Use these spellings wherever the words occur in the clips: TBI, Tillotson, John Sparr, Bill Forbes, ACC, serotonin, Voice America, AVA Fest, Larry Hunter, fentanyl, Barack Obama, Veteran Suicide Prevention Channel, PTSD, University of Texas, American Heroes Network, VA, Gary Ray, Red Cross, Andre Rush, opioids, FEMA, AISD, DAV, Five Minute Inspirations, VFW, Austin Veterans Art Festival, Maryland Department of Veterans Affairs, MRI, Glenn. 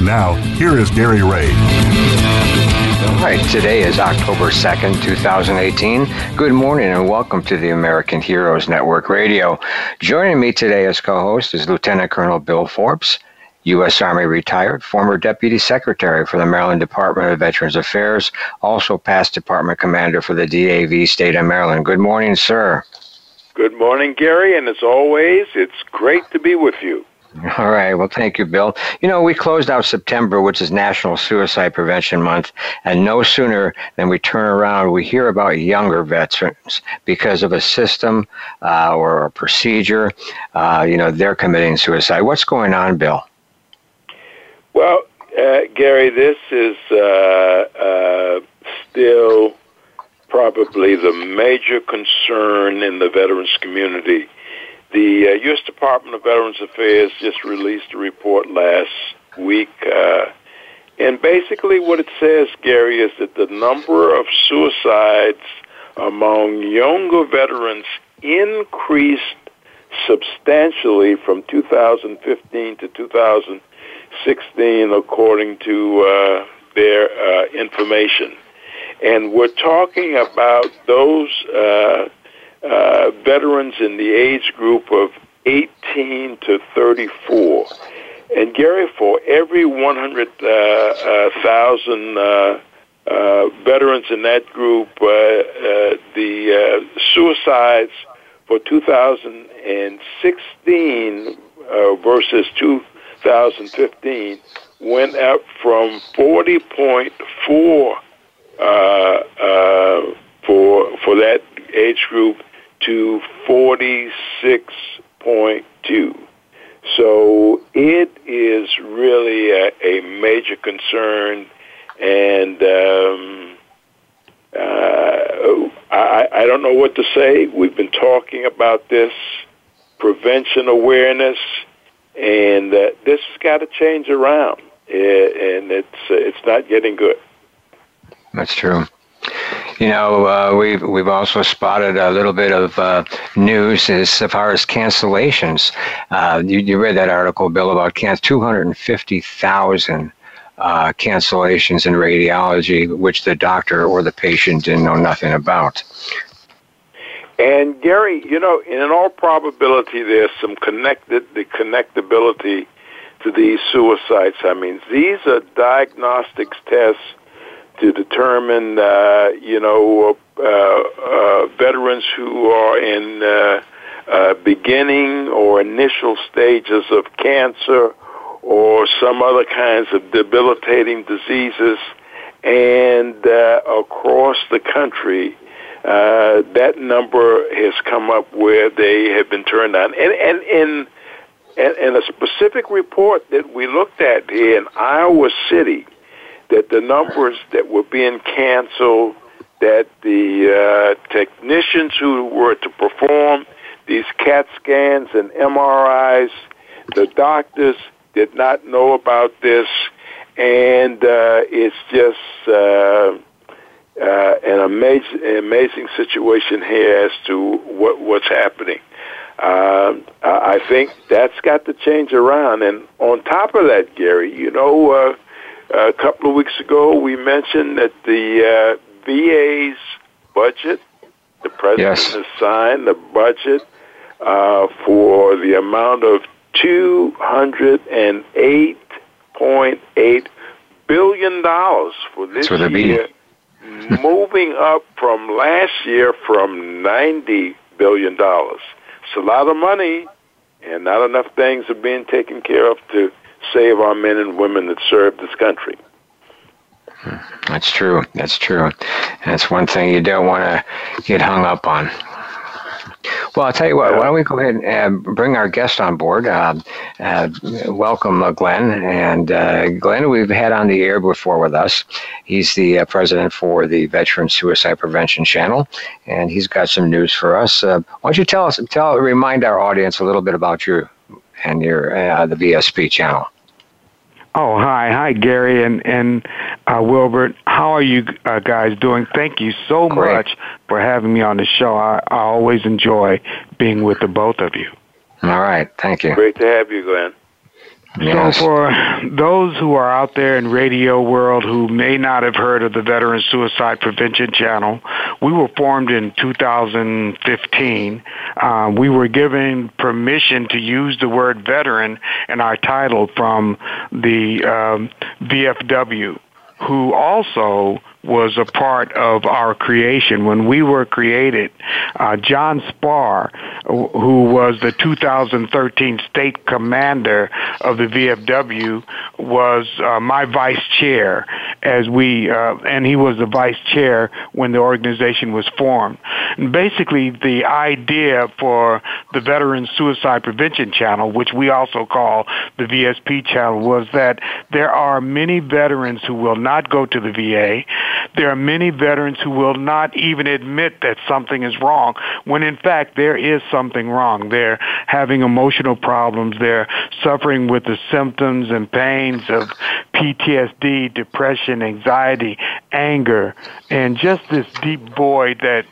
Now, here is Gary Ray. All right, today is October 2nd, 2018. Good morning and welcome to the American Heroes Network Radio. Joining me today as co-host is Lieutenant Colonel Bill Forbes, U.S. Army retired, former Deputy Secretary for the Maryland Department of Veterans Affairs, also past Department Commander for the DAV State of Maryland. Good morning, sir. Good morning, Gary, and as always, it's great to be with you. All right. Well, thank you, Bill. You know, we closed out September, which is National Suicide Prevention Month, and no sooner than we turn around, we hear about younger veterans because of a system or a procedure, you know, they're committing suicide. What's going on, Bill? Well, Gary, this is still probably the major concern in the veterans community. The U.S. Department of Veterans Affairs just released a report last week, and basically what it says, Gary, is that the number of suicides among younger veterans increased substantially from 2015 to 2016, according to their information. And we're talking about those veterans in the age group of 18 to 34. And Gary, for every 100,000 veterans in that group, the suicides for 2016 versus 2015 went up from 40.4 for that age group to 46.2. So it is really a major concern, and I don't know what to say. We've been talking about this, prevention awareness, and this has got to change around, and it's not getting good. That's true. You know, we've also spotted a little bit of news as far as cancellations. You read that article, Bill, about 250,000 cancellations in radiology, which the doctor or the patient didn't know nothing about. And Gary, you know, in all probability, there's some connectability to these suicides. I mean, these are diagnostics tests to determine, veterans who are in beginning or initial stages of cancer or some other kinds of debilitating diseases. And across the country, that number has come up where they have been turned on. And in a specific report that we looked at here in Iowa City, that the numbers that were being canceled, that the technicians who were to perform these CAT scans and MRIs, the doctors did not know about this, and it's just an amazing situation here as to what's happening. I think that's got to change around, and on top of that, Gary, you know, a couple of weeks ago, we mentioned that the VA's budget, the president has signed the budget for the amount of $208.8 billion for this year, moving up from last year from $90 billion. It's a lot of money, and not enough things are being taken care of to save our men and women that serve this country. That's true. That's true. That's one thing you don't want to get hung up on. Well, I'll tell you what, why don't we go ahead and bring our guest on board. Welcome, Glenn. And Glenn, we've had on the air before with us. He's the president for the Veteran Suicide Prevention Channel, and he's got some news for us. Why don't you remind our audience a little bit about you and your the VSP channel. Oh, hi, Gary and Wilbert. How are you guys doing? Thank you so much for having me on the show. I always enjoy being with the both of you. All right. Thank you. Great to have you, Glenn. Yes. So for those who are out there in radio world who may not have heard of the Veteran Suicide Prevention Channel, we were formed in 2015. We were given permission to use the word veteran in our title from the VFW, who also was a part of our creation. When we were created, John Sparr, who was the 2013 state commander of the VFW, was my vice chair as we, and he was the vice chair when the organization was formed. And basically, the idea for the Veteran Suicide Prevention Channel, which we also call the VSP channel, was that there are many veterans who will not go to the VA. There are many veterans who will not even admit that something is wrong, when in fact there is something wrong. They're having emotional problems. They're suffering with the symptoms and pains of PTSD, depression, anxiety, anger, and just this deep void that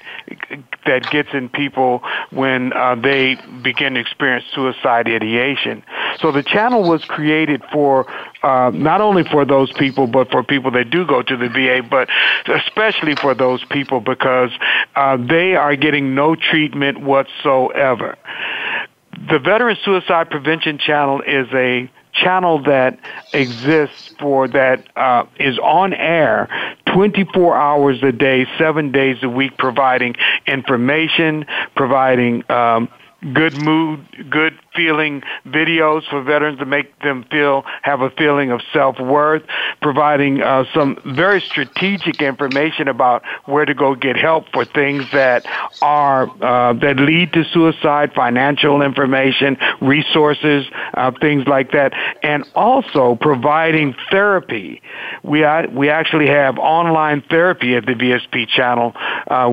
gets in people when they begin to experience suicide ideation. So the channel was created for not only for those people, but for people that do go to the VA, but especially for those people because they are getting no treatment whatsoever. The Veteran Suicide Prevention Channel is a channel that exists for that is on air 24 hours a day, 7 days a week, providing information, providing good mood, good feeling videos for veterans to make them have a feeling of self-worth, providing some very strategic information about where to go get help for things that are that lead to suicide, financial information, resources, things like that, and also providing therapy. We actually have online therapy at the VSP channel.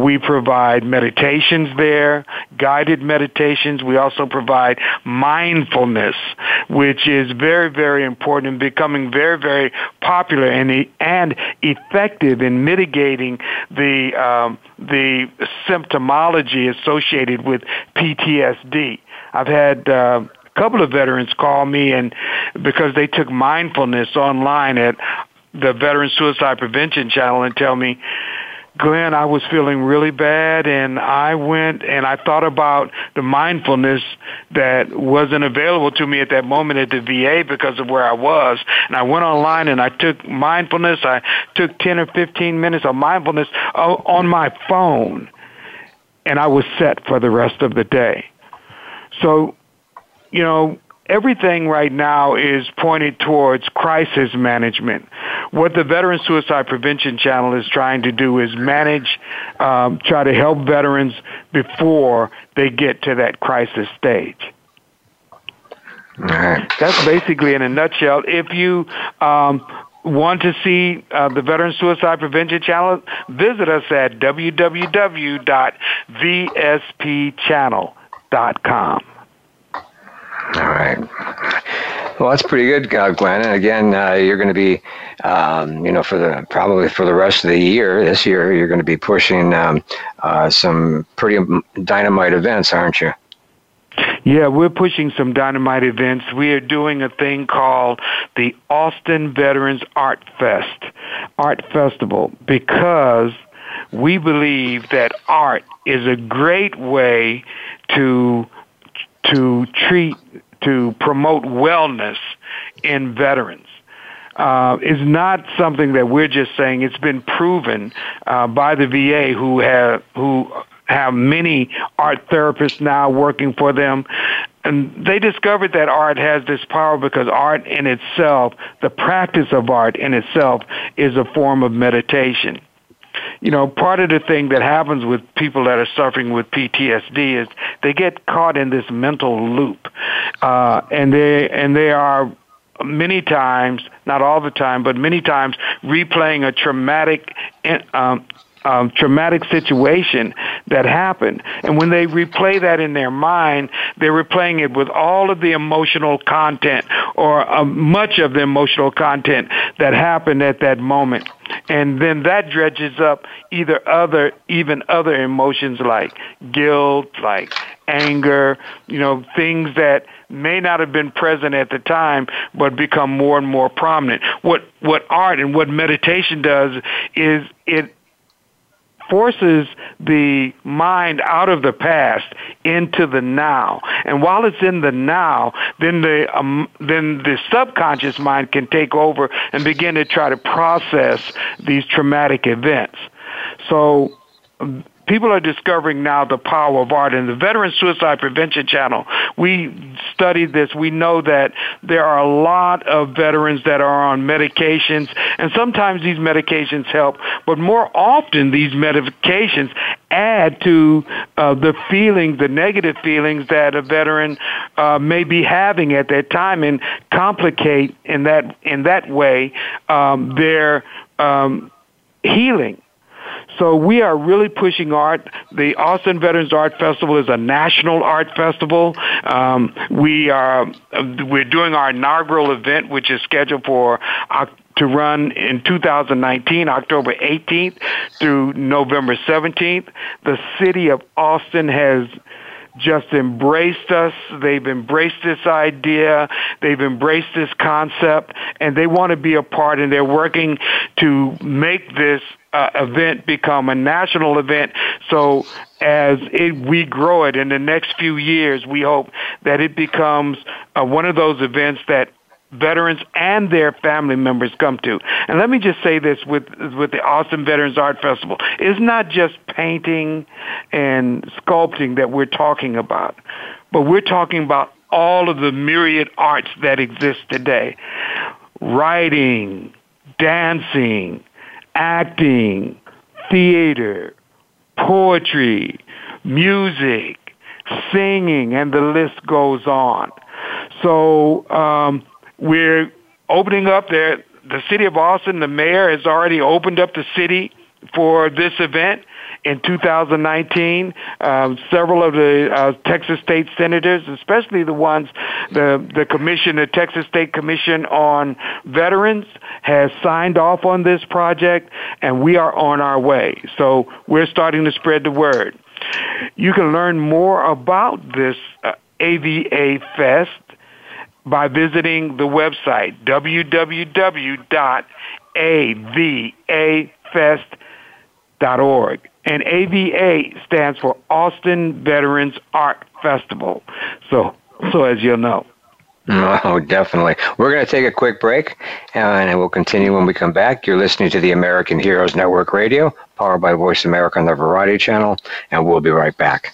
We provide meditations there, guided meditations. We also provide mindfulness, which is very, very important and becoming very, very popular and effective in mitigating the symptomology associated with PTSD. I've had a couple of veterans call me and because they took mindfulness online at the Veteran Suicide Prevention Channel and tell me, Glenn, I was feeling really bad, and I went and I thought about the mindfulness that wasn't available to me at that moment at the VA because of where I was. And I went online and I took mindfulness. I took 10 or 15 minutes of mindfulness on my phone, and I was set for the rest of the day. So, you know, everything right now is pointed towards crisis management. What the Veteran Suicide Prevention Channel is trying to do is manage, try to help veterans before they get to that crisis stage. All right. That's basically in a nutshell. If you want to see the Veteran Suicide Prevention Channel, visit us at www.vspchannel.com. All right. Well, that's pretty good, Glenn. And again, you're going to be, probably for the rest of the year, this year, you're going to be pushing some pretty dynamite events, aren't you? Yeah, we're pushing some dynamite events. We are doing a thing called the Austin Veterans Art Festival, because we believe that art is a great way to promote wellness in veterans. Is not something that we're just saying. It's been proven by the VA, who have many art therapists now working for them. And they discovered that art has this power because art in itself, the practice of art in itself, is a form of meditation. you know, part of the thing that happens with people that are suffering with PTSD is they get caught in this mental loop, and they are many times, not all the time, but many times replaying a traumatic situation that happened. And when they replay that in their mind, they're replaying it with all of the emotional content, or much of the emotional content that happened at that moment. And then that dredges up even other emotions like guilt, like anger, you know, things that may not have been present at the time, but become more and more prominent. What art and what meditation does is it forces the mind out of the past into the now, and while it's in the now, then the subconscious mind can take over and begin to try to process these traumatic events. So people are discovering now the power of art. And the Veteran Suicide Prevention Channel, we studied this. We know that there are a lot of veterans that are on medications, and sometimes these medications help, but more often these medications add to the negative feelings that a veteran may be having at that time, and complicate in that way their healing. So we are really pushing art. The Austin Veterans Art Festival is a national art festival. We're doing our inaugural event, which is scheduled to run in 2019, October 18th through November 17th. The city of Austin has just embraced us. They've embraced this idea. They've embraced this concept, and they want to be a part, and they're working to make this event become a national event. So as we grow it in the next few years, we hope that it becomes one of those events that veterans and their family members come to. And let me just say this with the Austin Veterans Art Festival. It's not just painting and sculpting that we're talking about, but we're talking about all of the myriad arts that exist today. Writing, dancing, acting, theater, poetry, music, singing, and the list goes on. So we're opening up there. The city of Austin, the mayor has already opened up the city for this event in 2019. Several of the Texas state senators, especially the ones, the Texas State Commission on Veterans, has signed off on this project, and we are on our way. So we're starting to spread the word. You can learn more about this AVA Fest by visiting the website, www.avafest.org. And AVA stands for Austin Veterans Art Festival. So as you'll know. Oh, definitely. We're going to take a quick break, and we'll continue when we come back. You're listening to the American Heroes Network Radio, powered by Voice America on the Variety Channel, and we'll be right back.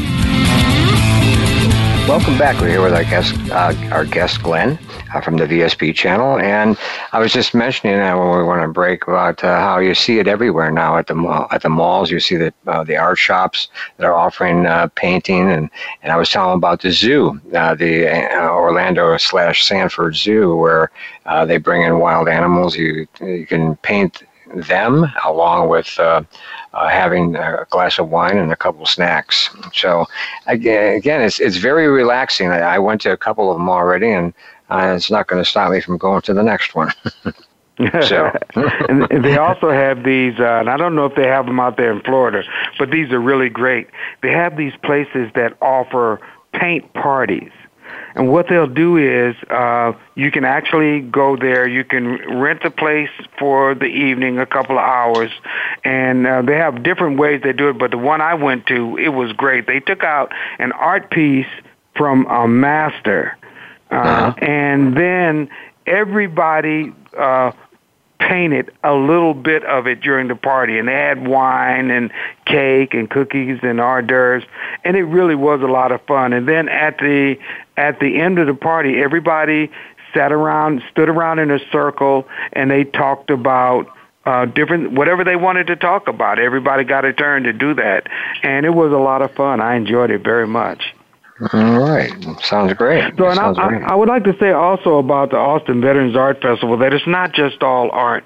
Welcome back. We're here with our guest Glenn from the VSP channel, and I was just mentioning when we went on break about how you see it everywhere now at the malls. You see the art shops that are offering painting, and I was telling about the zoo, the Orlando/Sanford Zoo, where they bring in wild animals. You can paint them along with having a glass of wine and a couple snacks. So again, it's very relaxing. I went to a couple of them already, and it's not going to stop me from going to the next one. So and they also have these, and I don't know if they have them out there in Florida, but these are really great. They have these places that offer paint parties. And what they'll do is you can actually go there. You can rent a place for the evening, a couple of hours. And they have different ways they do it. But the one I went to, it was great. They took out an art piece from a master. And then everybody painted a little bit of it during the party. And they had wine and cake and cookies and hors d'oeuvres. And it really was a lot of fun. And then at the end of the party, everybody stood around in a circle, and they talked about whatever they wanted to talk about. Everybody got a turn to do that, and it was a lot of fun. I enjoyed it very much. All right. Sounds great. So, and I would like to say also about the Austin Veterans Art Festival that it's not just all art.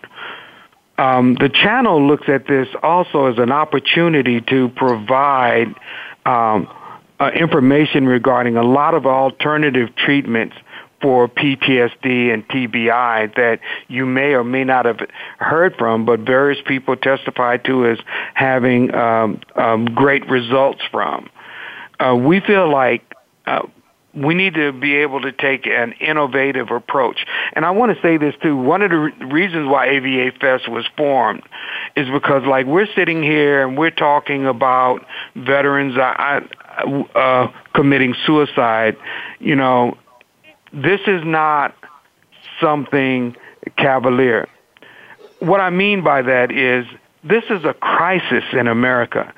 The channel looks at this also as an opportunity to provide information regarding a lot of alternative treatments for PTSD and TBI that you may or may not have heard from, but various people testify to as having great results from. We feel like we need to be able to take an innovative approach. And I want to say this, too. One of the reasons why AVA Fest was formed is because, like, we're sitting here and we're talking about veterans committing suicide. You know, this is not something cavalier. What I mean by that is this is a crisis in America.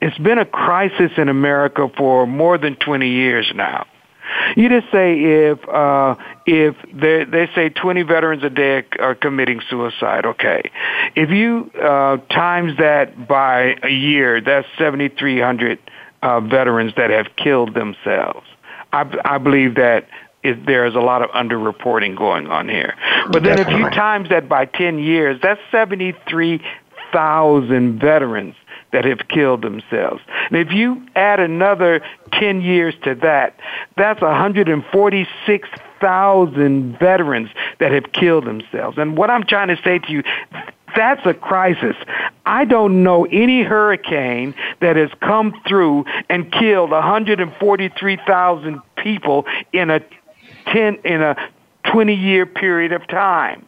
It's been a crisis in America for more than 20 years now. You just say if they say 20 veterans a day are committing suicide, okay. If you times that by a year, that's 7,300 veterans that have killed themselves. I believe that there is a lot of underreporting going on here. But then Definitely. If you times that by 10 years, that's 73,000 veterans that have killed themselves. And if you add another 10 years to that, that's 146,000 veterans that have killed themselves. And what I'm trying to say to you, that's a crisis. I don't know any hurricane that has come through and killed 143,000 people in a 20-year period of time.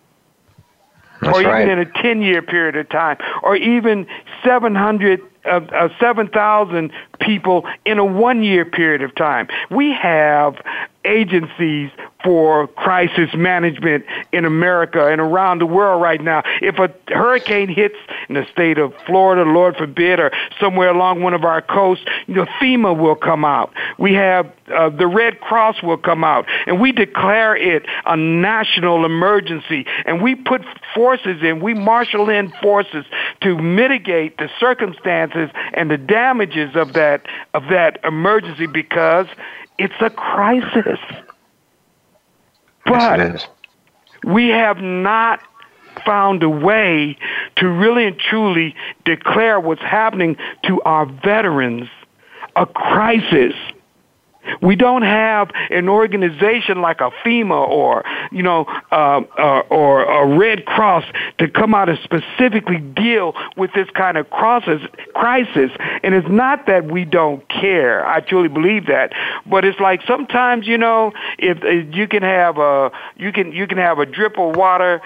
That's or even right. in a 10-year period of time, or even 7,000 people in a one-year period of time. We have agencies for crisis management in America and around the world right now. If a hurricane hits in the state of Florida, Lord forbid, or somewhere along one of our coasts, FEMA will come out. We have the Red Cross will come out, and we declare it a national emergency, and we put forces in, we marshal in forces to mitigate the circumstances and the damages of that emergency because it's a crisis. But we have not found a way to really and truly declare what's happening to our veterans a crisis. We don't have an organization like a FEMA or, or a Red Cross to come out and specifically deal with this kind of crisis. And it's not that we don't care. I truly believe that. But it's like sometimes, if you can have a drip of water,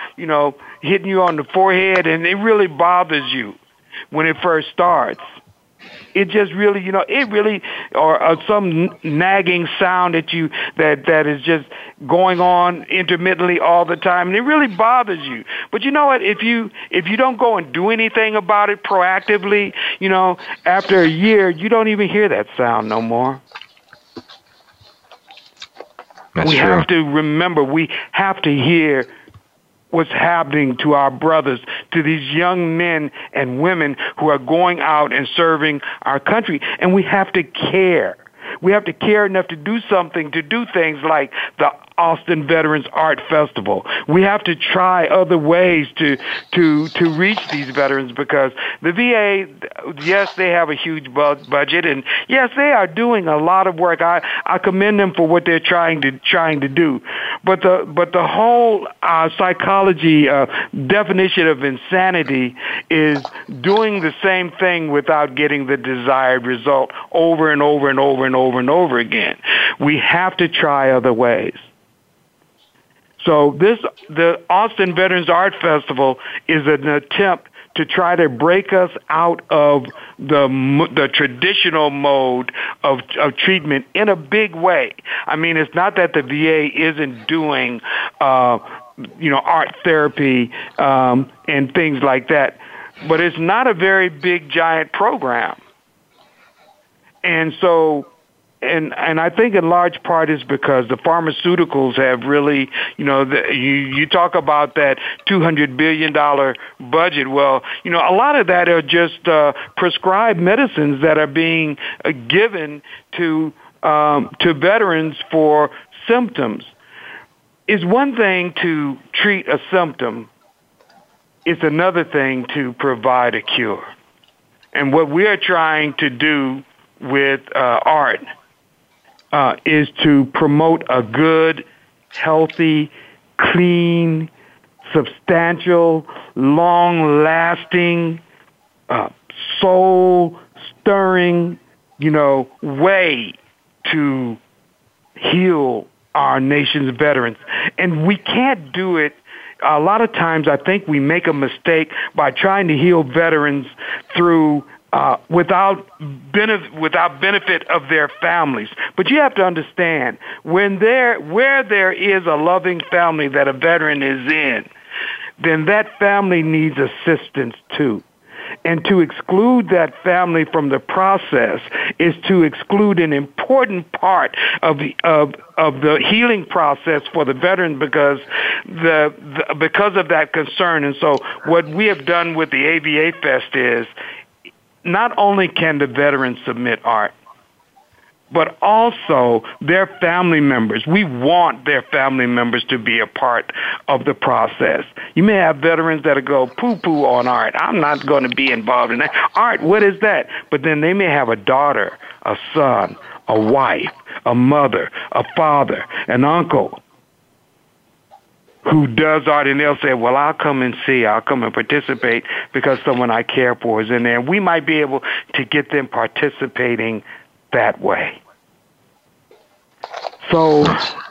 hitting you on the forehead, and it really bothers you when it first starts. It just really, or some nagging sound that that is just going on intermittently all the time, and it really bothers you. But you know what? If you don't go and do anything about it proactively, after a year, you don't even hear that sound no more. That's true. Have to remember, we have to hear what's happening to our brothers, to these young men and women who are going out and serving our country. And we have to care. We have to care enough to do something, to do things like the Austin Veterans Art Festival. We have to try other ways to reach these veterans, because the VA, yes, they have a huge budget, and yes, they are doing a lot of work. I commend them for what they're trying to do. But the whole psychology definition of insanity is doing the same thing without getting the desired result over and over and over and over and over again. We have to try other ways. So the Austin Veterans Art Festival is an attempt to try to break us out of the traditional mode of treatment in a big way. I mean, it's not that the VA isn't doing, art therapy and things like that, but it's not a very big, giant program. And so... And I think in large part is because the pharmaceuticals have really, you talk about that $200 billion budget. Well, a lot of that are just prescribed medicines that are being given to veterans for symptoms. It's one thing to treat a symptom. It's another thing to provide a cure. And what we are trying to do with art is to promote a good, healthy, clean, substantial, long-lasting, soul-stirring, way to heal our nation's veterans. And we can't do it. A lot of times I think we make a mistake by trying to heal veterans through without benefit of their families. But you have to understand, where there is a loving family that a veteran is in, then that family needs assistance too. And to exclude that family from the process is to exclude an important part of the healing process for the veteran, because because of that concern. And so what we have done with the AVA Fest is, not only can the veterans submit art, but also their family members. We want their family members to be a part of the process. You may have veterans that go poo-poo on art. I'm not going to be involved in that. Art, what is that? But then they may have a daughter, a son, a wife, a mother, a father, an uncle who does art, and they'll say, well, I'll come and participate because someone I care for is in there. And we might be able to get them participating that way. So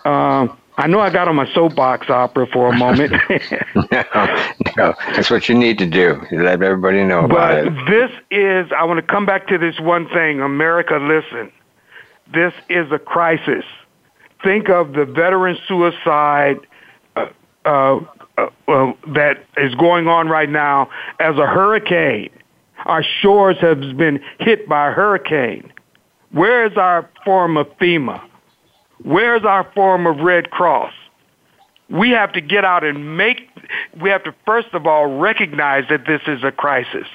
I know I got on my soapbox opera for a moment. No, that's what you need to do. You let everybody know about it. But I want to come back to this one thing. America, listen. This is a crisis. Think of the veteran suicide that is going on right now as a hurricane. Our shores have been hit by a hurricane. Where is our form of FEMA? Where is our form of Red Cross? We have to get out and we have to first of all recognize that this is a crisis.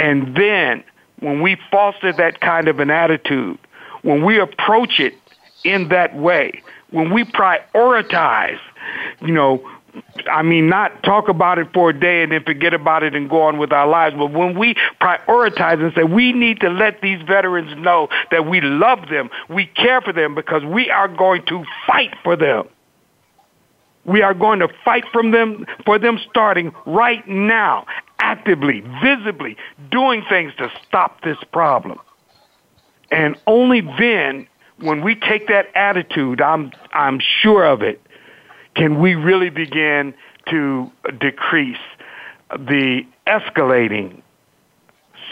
And then when we foster that kind of an attitude, when we approach it in that way, when we prioritize, I mean, not talk about it for a day and then forget about it and go on with our lives. But when we prioritize and say we need to let these veterans know that we love them, we care for them, because we are going to fight for them. We are going to fight for them starting right now, actively, visibly, doing things to stop this problem. And only then, when we take that attitude, I'm sure of it, can we really begin to decrease the escalating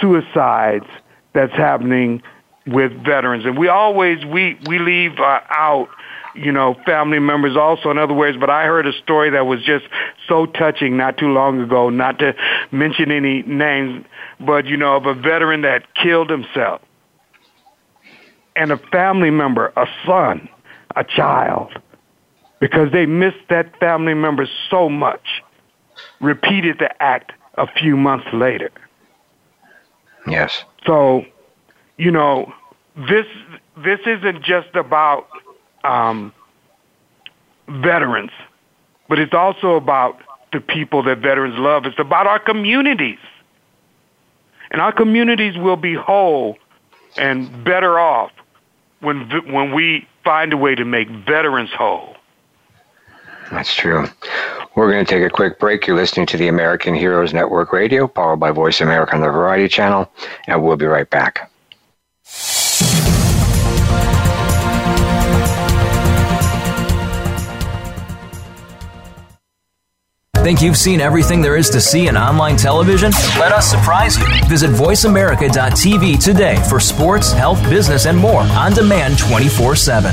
suicides that's happening with veterans. And we always, we leave out, you know, family members also in other ways, but I heard a story that was just so touching not too long ago, not to mention any names, but, you know, of a veteran that killed himself. And a family member, a son, a child, because they missed that family member so much, repeated the act a few months later. Yes. So, you know, this isn't just about veterans, but it's also about the people that veterans love. It's about our communities. And our communities will be whole and better off when we find a way to make veterans whole. That's true. We're going to take a quick break. You're listening to the American Heroes Network Radio, powered by Voice America on the Variety Channel, and we'll be right back. Think you've seen everything there is to see in online television? Let us surprise you. Visit voiceamerica.tv today for sports, health, business, and more on demand 24/7.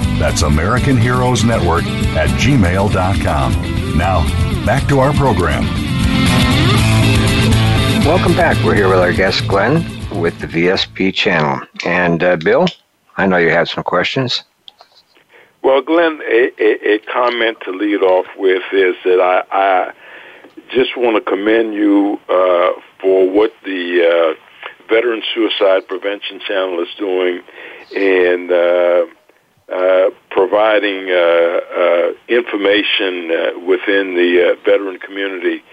That's AmericanHeroesNetwork@gmail.com. Now, back to our program. Welcome back. We're here with our guest, Glenn, with the VSP channel. And Bill, I know you had some questions. Well, Glenn, a comment to lead off with is that I just want to commend you for what the Veteran Suicide Prevention Channel is doing and providing information within the veteran community.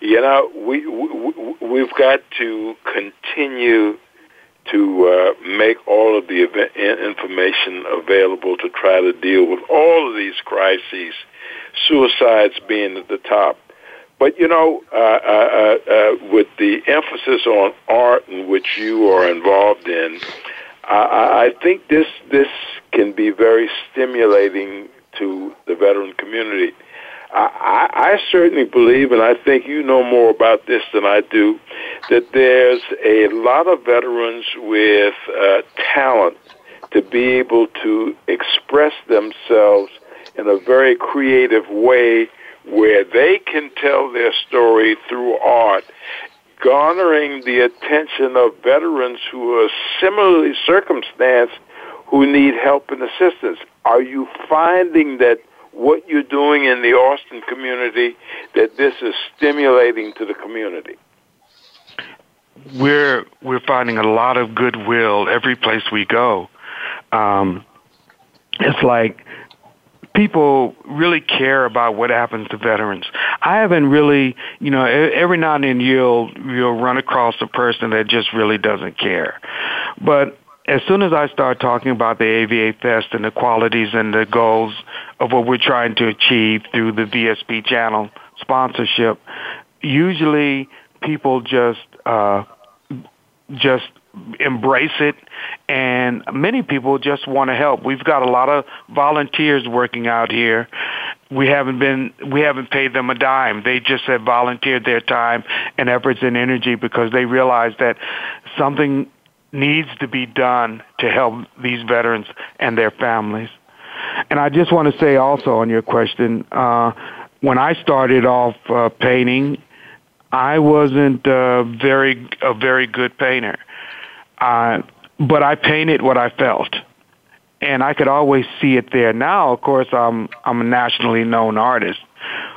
You know, we've got to continue to make all of the information available to try to deal with all of these crises, suicides being at the top. But, you know, with the emphasis on art in which you are involved in, I think this can be very stimulating to the veteran community. I certainly believe, and I think you know more about this than I do, that there's a lot of veterans with talent to be able to express themselves in a very creative way, where they can tell their story through art, garnering the attention of veterans who are similarly circumstanced who need help and assistance. Are you finding that what you're doing in the Austin community, that this is stimulating to the community? We're finding a lot of goodwill every place we go. It's like people really care about what happens to veterans. I haven't really, you know, every now and then you'll run across a person that just really doesn't care. But as soon as I start talking about the AVA Fest and the qualities and the goals of what we're trying to achieve through the VSP channel sponsorship, usually people just embrace it, and many people just want to help. We've got a lot of volunteers working out here. We haven't paid them a dime. They just have volunteered their time and efforts and energy because they realize that something needs to be done to help these veterans and their families. And I just want to say also on your question, when I started off painting, I wasn't a very good painter, but I painted what I felt, and I could always see it there. Now, of course, I'm a nationally known artist,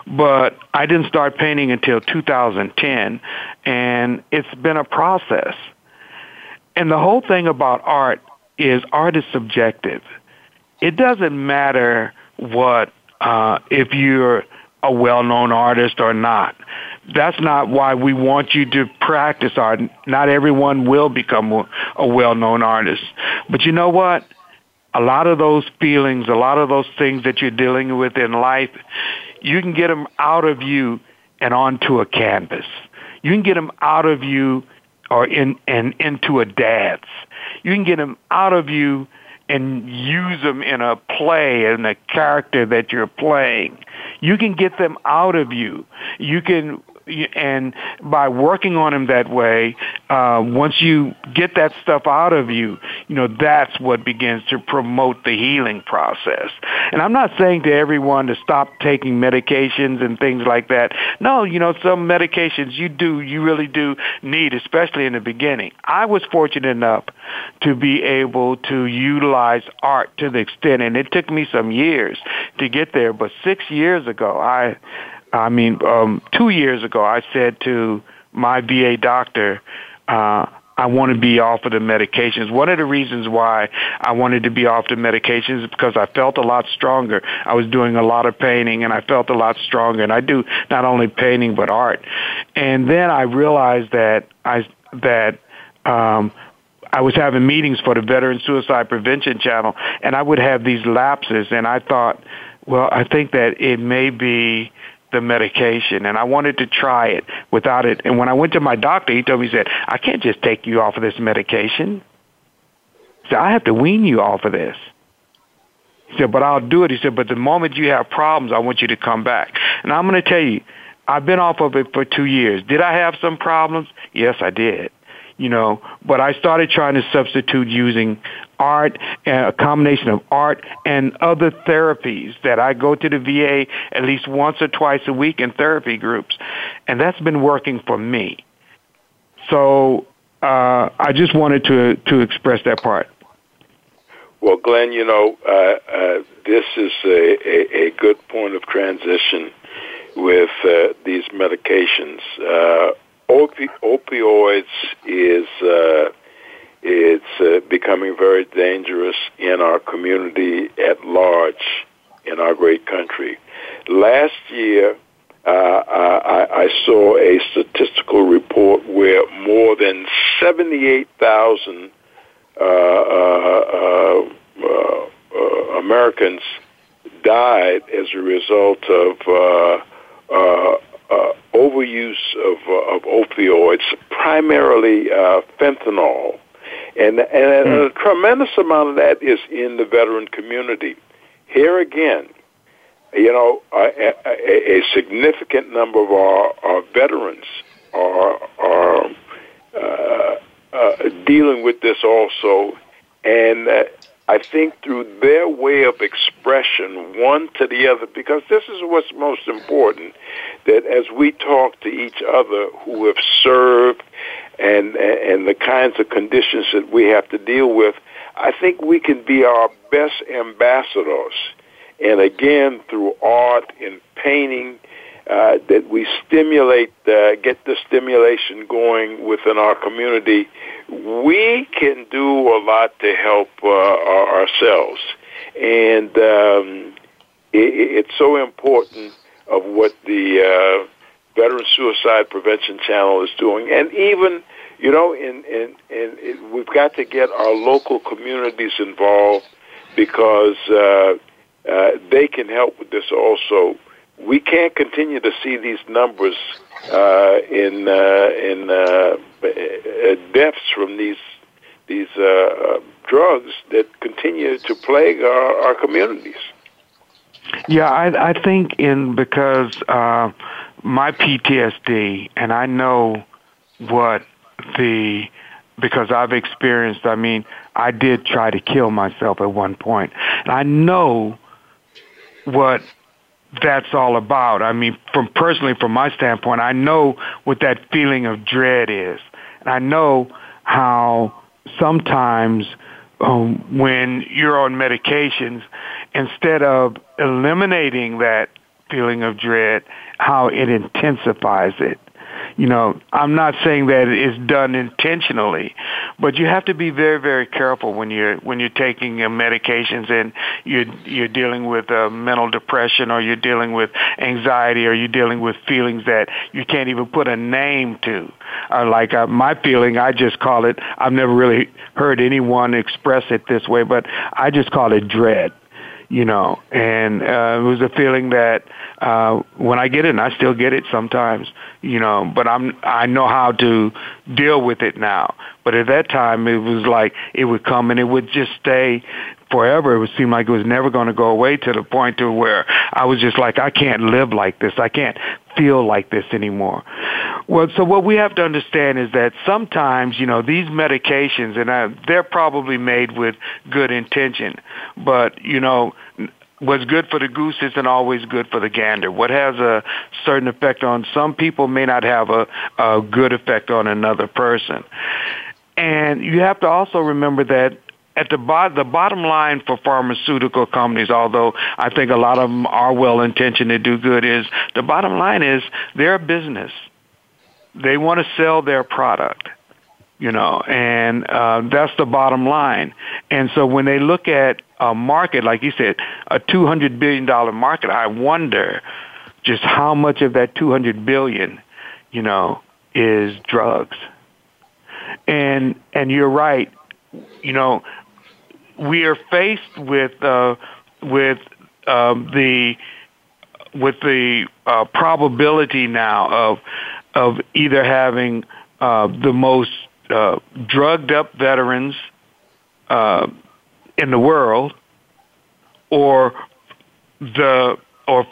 but I didn't start painting until 2010, and it's been a process. And the whole thing about art is subjective. It doesn't matter what if you're a well-known artist or not. That's not why we want you to practice art. Not everyone will become a well-known artist. But you know what? A lot of those feelings, a lot of those things that you're dealing with in life, you can get them out of you and onto a canvas. You can get them out of you or into a dance. You can get them out of you and use them in a play, in a character that you're playing. You can get them out of you. You can, and by working on them that way, once you get that stuff out of you, you know, that's what begins to promote the healing process. And I'm not saying to everyone to stop taking medications and things like that. No, you know, some medications you really do need, especially in the beginning. I was fortunate enough to be able to utilize art to the extent, and it took me some years to get there, but 6 years ago, 2 years ago, I said to my VA doctor, I want to be off of the medications. One of the reasons why I wanted to be off the medications is because I felt a lot stronger. I was doing a lot of painting, and I felt a lot stronger. And I do not only painting but art. And then I realized that I was having meetings for the Veteran Suicide Prevention Channel, and I would have these lapses. And I thought, well, I think that it may be the medication, and I wanted to try it without it. And when I went to my doctor, he told me, he said, I can't just take you off of this medication. He said, I have to wean you off of this. He said, but I'll do it. He said, but the moment you have problems, I want you to come back. And I'm going to tell you, I've been off of it for 2 years. Did I have some problems? Yes, I did. You know, but I started trying to substitute using art, a combination of art and other therapies that I go to the VA at least once or twice a week in therapy groups. And that's been working for me. So I just wanted to express that part. Well, Glenn, you know, this is a good point of transition with these medications. Opioids is becoming very dangerous in our community at large in our great country. Last year, I saw a statistical report where more than 78,000 Americans died as a result of overuse of opioids, primarily fentanyl, and a tremendous amount of that is in the veteran community. Here again, you know, a significant number of our veterans are dealing with this also, and I think through their way of expression, one to the other, because this is what's most important, that as we talk to each other who have served and the kinds of conditions that we have to deal with, I think we can be our best ambassadors and again through art and painting, that we stimulate, get the stimulation going within our community, we can do a lot to help ourselves. And it's so important of what the Veteran Suicide Prevention Channel is doing. And even, you know, in we've got to get our local communities involved, because they can help with this also. We can't continue to see these numbers in deaths from these drugs that continue to plague our communities. Yeah, I think because my PTSD, and I know because I've experienced, I mean, I did try to kill myself at one point. And I know what that's all about. I mean, from my standpoint, I know what that feeling of dread is. And I know how sometimes when you're on medications, instead of eliminating that feeling of dread, how it intensifies it. You know, I'm not saying that it's done intentionally, but you have to be very, very careful when you're taking your medications and you're dealing with mental depression, or you're dealing with anxiety, or you're dealing with feelings that you can't even put a name to. Like my feeling, I just call it, I've never really heard anyone express it this way, but I just call it dread. You know, and it was a feeling that when I get it, and I still get it sometimes, you know, but I know how to deal with it now. But at that time, it was like it would come and it would just stay forever. It would seem like it was never going to go away, to the point to where I was just like, I can't live like this. I can't feel like this anymore. Well, so what we have to understand is that sometimes, you know, these medications, and they're probably made with good intention, but, you know, what's good for the goose isn't always good for the gander. What has a certain effect on some people may not have a good effect on another person. And you have to also remember that at the bottom line for pharmaceutical companies, although I think a lot of them are well-intentioned to do good, is the bottom line is they're a business. They want to sell their product, you know, and that's the bottom line. And so when they look at a market, like you said, a $200 billion market, I wonder just how much of that $200 billion, you know, is drugs. And you're right, you know, we are faced with the probability now of either having the most drugged up veterans in the world, or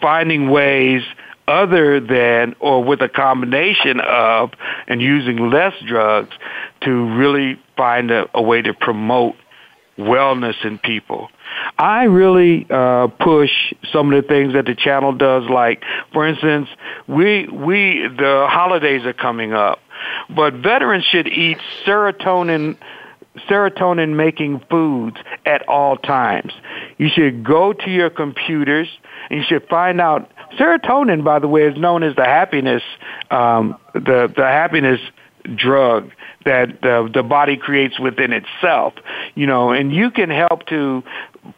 finding ways other than, or with a combination of, and using less drugs to really find a way to promote wellness in people. I really push some of the things that the channel does. Like, for instance, we the holidays are coming up, but veterans should eat serotonin making foods at all times. You should go to your computers and you should find out. Serotonin, by the way, is known as the happiness, the happiness drug that the body creates within itself, you know, and you can help to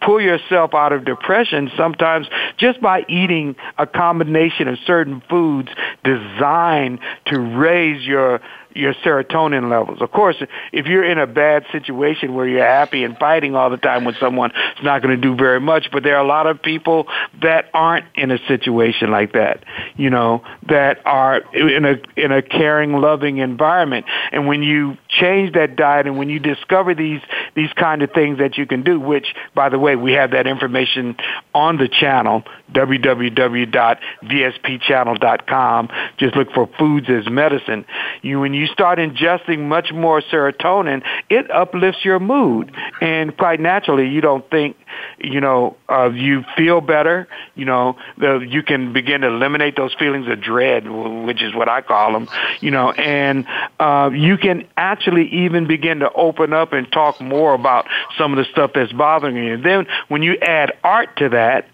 pull yourself out of depression sometimes just by eating a combination of certain foods designed to raise your serotonin levels. Of course, if you're in a bad situation where you're happy and fighting all the time with someone, it's not going to do very much, but there are a lot of people that aren't in a situation like that, you know, that are in a caring, loving environment. And when you change that diet and when you discover these kind of things that you can do, which, by the way, we have that information on the channel, www.vspchannel.com. Just look for Foods as Medicine. When you start ingesting much more serotonin, it uplifts your mood. And quite naturally, you don't think, you know, you feel better. You know, you can begin to eliminate those feelings of dread, which is what I call them, you know, and you can actually even begin to open up and talk more about some of the stuff that's bothering you. And then when you add art to that,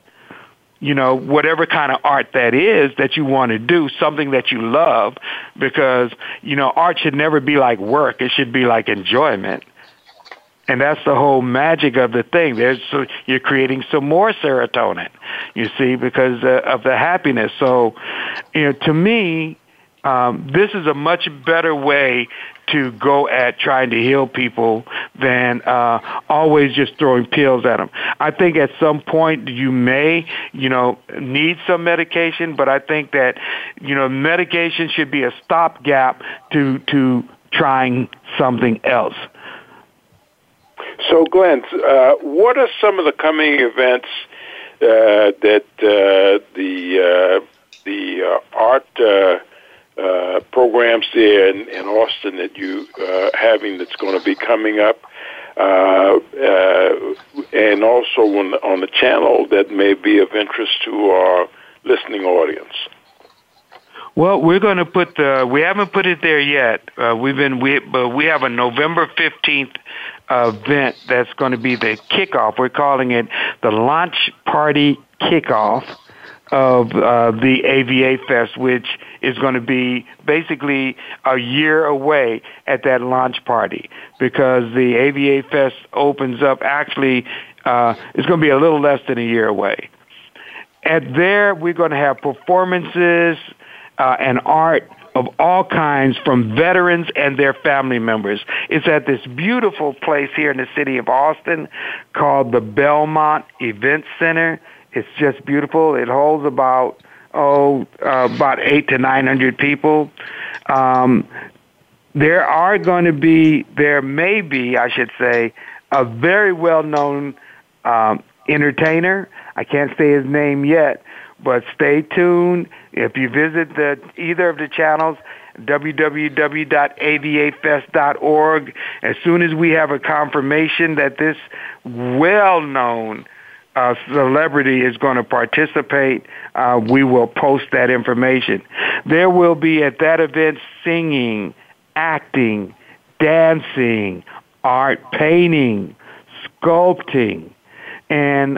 you know, whatever kind of art that is that you want to do, something that you love, because, you know, art should never be like work. It should be like enjoyment. And that's the whole magic of the thing. So you're creating some more serotonin, you see, because of the happiness. So, you know, to me, this is a much better way to go at trying to heal people than always just throwing pills at them. I think at some point you may, you know, need some medication, but I think that, you know, medication should be a stopgap to trying something else. So, Glenn, what are some of the coming events that the art programs there in Austin that you having that's going to be coming up, and also on the channel that may be of interest to our listening audience? Well, we're going to put we haven't put it there yet. We have a November 15th event that's going to be the kickoff. We're calling it the Launch Party Kickoff of the AVA Fest, which is going to be basically a year away at that launch party, because the AVA Fest opens up actually, it's going to be a little less than a year away. And there we're going to have performances and art of all kinds from veterans and their family members. It's at this beautiful place here in the city of Austin called the Belmont Event Center. It's just beautiful. It holds about 800 to 900 people. There may be a very well-known entertainer. I can't say his name yet, but stay tuned. If you visit either of the channels, www.avafest.org, as soon as we have a confirmation that this well-known celebrity is going to participate, we will post that information. There will be at that event singing, acting, dancing, art, painting, sculpting, and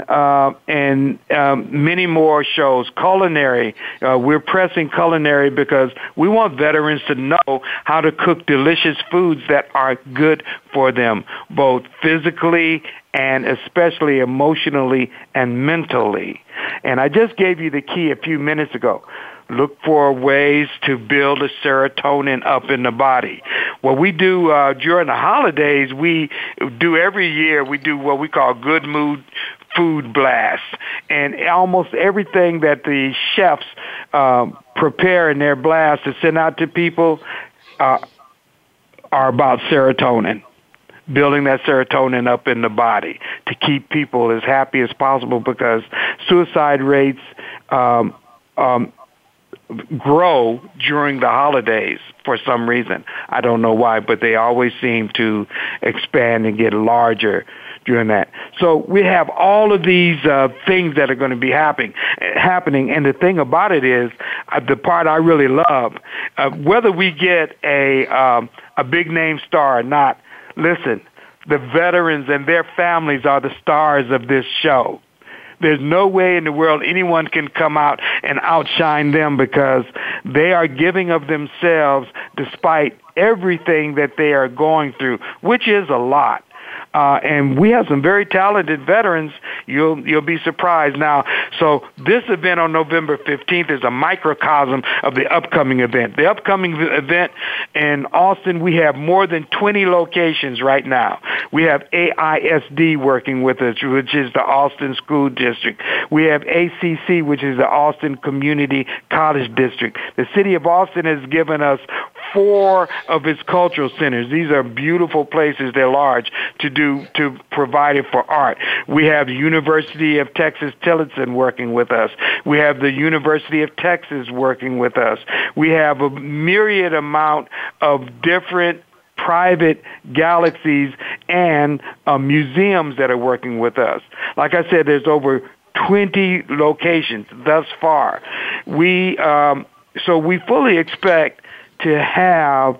many more shows. Culinary, we're pressing culinary because we want veterans to know how to cook delicious foods that are good for them, both physically and especially emotionally and mentally. And I just gave you the key a few minutes ago. Look for ways to build the serotonin up in the body. What we do during the holidays, we do every year, we do what we call Good Mood Food Blast. And almost everything that the chefs prepare in their blast to send out to people are about serotonin, building that serotonin up in the body to keep people as happy as possible, because suicide rates grow during the holidays for some reason. I don't know why, but they always seem to expand and get larger during that. So we have all of these things that are going to be happening. And the thing about it is, the part I really love, whether we get a big name star or not, listen, the veterans and their families are the stars of this show. There's no way in the world anyone can come out and outshine them, because they are giving of themselves despite everything that they are going through, which is a lot. And we have some very talented veterans. You'll be surprised. Now, so this event on November 15th is a microcosm of the upcoming event. The upcoming event in Austin, we have more than 20 locations right now. We have AISD working with us, which is the Austin School District. We have ACC, which is the Austin Community College District. The city of Austin has given us 4 of its cultural centers. These are beautiful places. They're large to provide it for art. We have the University of Texas, Tillotson working with us. We have the University of Texas working with us. We have a myriad amount of different private galaxies and museums that are working with us. Like I said, there's over 20 locations thus far. So we fully expect to have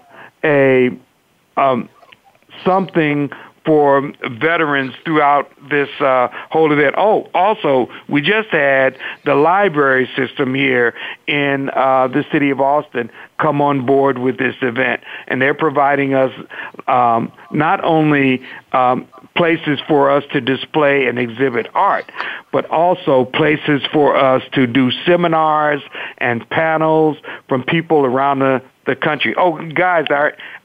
something for veterans throughout this whole event. Oh, also, we just had the library system here in the city of Austin come on board with this event, and they're providing us not only places for us to display and exhibit art, but also places for us to do seminars and panels from people around the country. Oh, guys,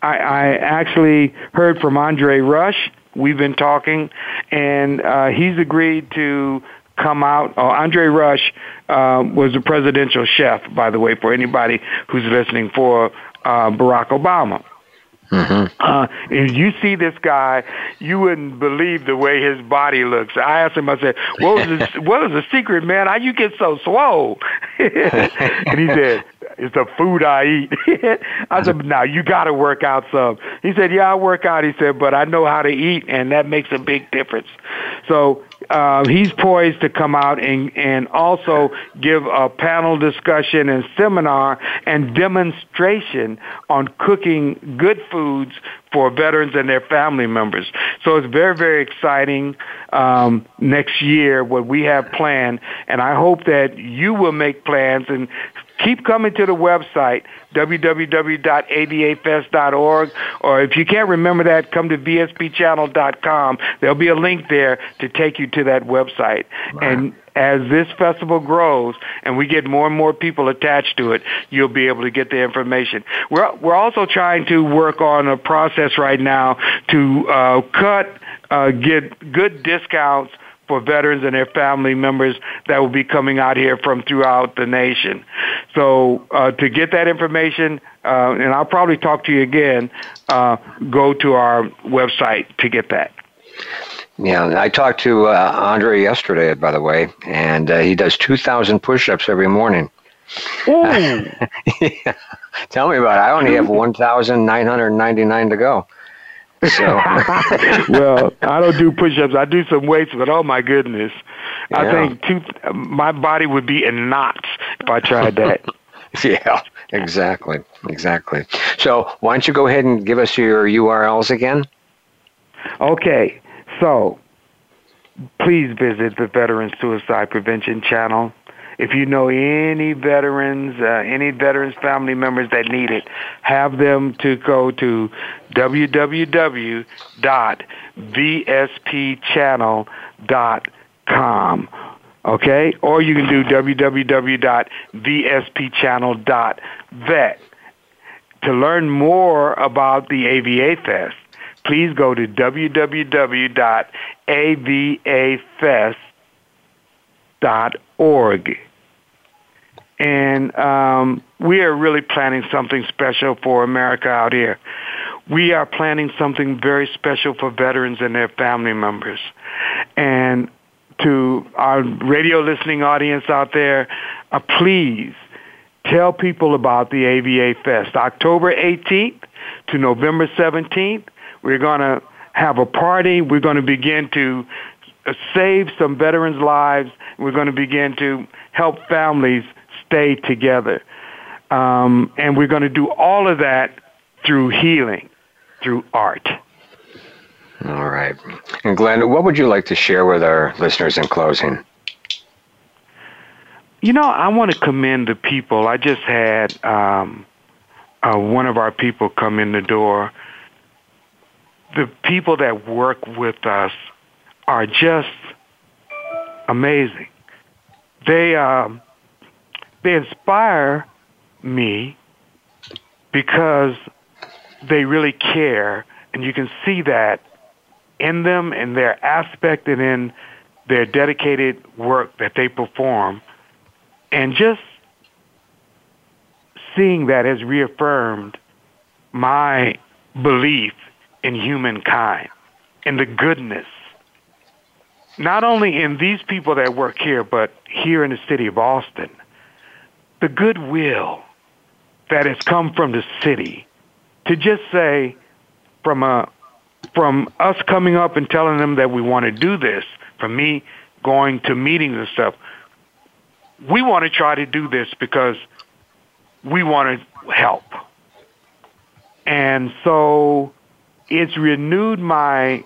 I actually heard from Andre Rush. We've been talking, and he's agreed to come out. Oh, Andre Rush was the presidential chef, by the way, for anybody who's listening, for Barack Obama. Mm-hmm. If you see this guy, you wouldn't believe the way his body looks. I asked him, I said, what is the secret, man? How you get so swole? And he said, it's the food I eat. I said, now you got to work out some. He said, yeah, I work out. He said, but I know how to eat, and that makes a big difference. So he's poised to come out and also give a panel discussion and seminar and demonstration on cooking good foods for veterans and their family members. So it's very, very exciting next year what we have planned, and I hope that you will make plans and keep coming to the website, www.avafest.org, or if you can't remember that, come to vspchannel.com. There'll be a link there to take you to that website. And as this festival grows and we get more and more people attached to it, you'll be able to get the information. We're also trying to work on a process right now to get good discounts for veterans and their family members that will be coming out here from throughout the nation. So to get that information, and I'll probably talk to you again, go to our website to get that. Yeah, I talked to Andre yesterday, by the way, and he does 2,000 push-ups every morning. Yeah. Tell me about it. I only have 1,999 to go. So. Well, I don't do push-ups. I do some weights, but oh my goodness, yeah. I think my body would be in knots if I tried that. Yeah, exactly. So why don't you go ahead and give us your URLs again? Okay, so please visit the Veteran Suicide Prevention Channel. If you know any veterans family members that need it, have them to go to www.vspchannel.com, okay? Or you can do www.vspchannel.vet. To learn more about the AVA Fest, please go to www.avafest.org. And we are really planning something special for America out here. We are planning something very special for veterans and their family members. And to our radio listening audience out there, please tell people about the AVA Fest. October 18th to November 17th, we're going to have a party. We're going to begin to save some veterans' lives. We're going to begin to help families stay together. And we're going to do all of that through healing, through art. All right. And Glenn, what would you like to share with our listeners in closing? You know, I want to commend the people. I just had one of our people come in the door. The people that work with us are just amazing. They inspire me because they really care, and you can see that in them, in their aspect, and in their dedicated work that they perform. And just seeing that has reaffirmed my belief in humankind, in the goodness, not only in these people that work here, but here in the city of Austin. The goodwill that has come from the city to just say from us coming up and telling them that we want to do this, from me going to meetings and stuff, we want to try to do this because we want to help. And so it's renewed my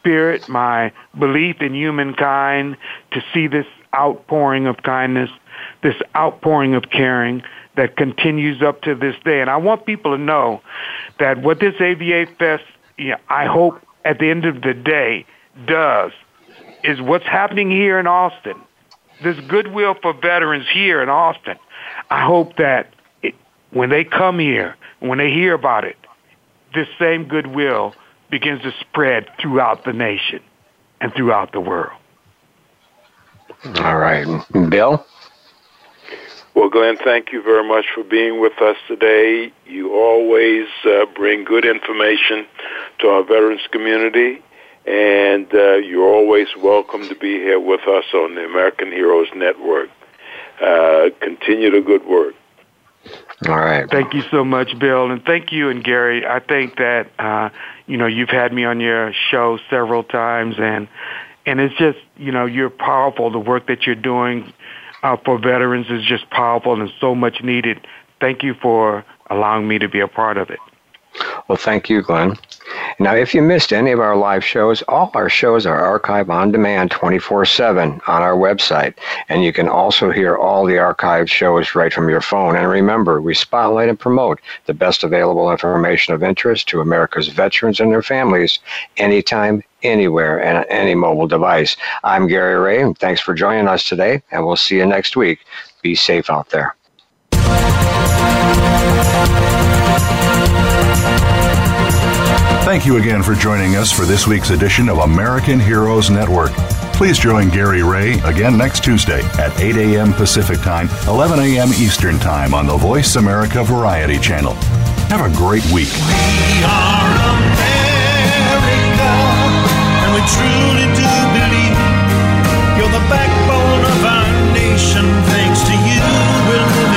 spirit, my belief in humankind, to see this outpouring of kindness, this outpouring of caring that continues up to this day. And I want people to know that what this AVA Fest, I hope at the end of the day, does is what's happening here in Austin, this goodwill for veterans here in Austin. I hope that when they come here, when they hear about it, this same goodwill begins to spread throughout the nation and throughout the world. All right. Bill? Well, Glenn, thank you very much for being with us today. You always bring good information to our veterans community, and you're always welcome to be here with us on the American Heroes Network. Continue the good work. All right. Thank you so much, Bill, and thank you and Gary. I think that, you've had me on your show several times, and it's just, you're powerful. The work that you're doing for veterans is just powerful and so much needed. Thank you for allowing me to be a part of it. Well, thank you, Glenn. Now, if you missed any of our live shows, all our shows are archived on demand 24/7 on our website. And you can also hear all the archived shows right from your phone. And remember, we spotlight and promote the best available information of interest to America's veterans and their families anytime, anywhere, and on any mobile device. I'm Gary Ray, and thanks for joining us today, and we'll see you next week. Be safe out there. Thank you again for joining us for this week's edition of American Heroes Network. Please join Gary Ray again next Tuesday at 8 a.m. Pacific Time, 11 a.m. Eastern Time on the Voice America Variety Channel. Have a great week. We are America, and we truly do believe you're the backbone of our nation. Thanks to you, we'll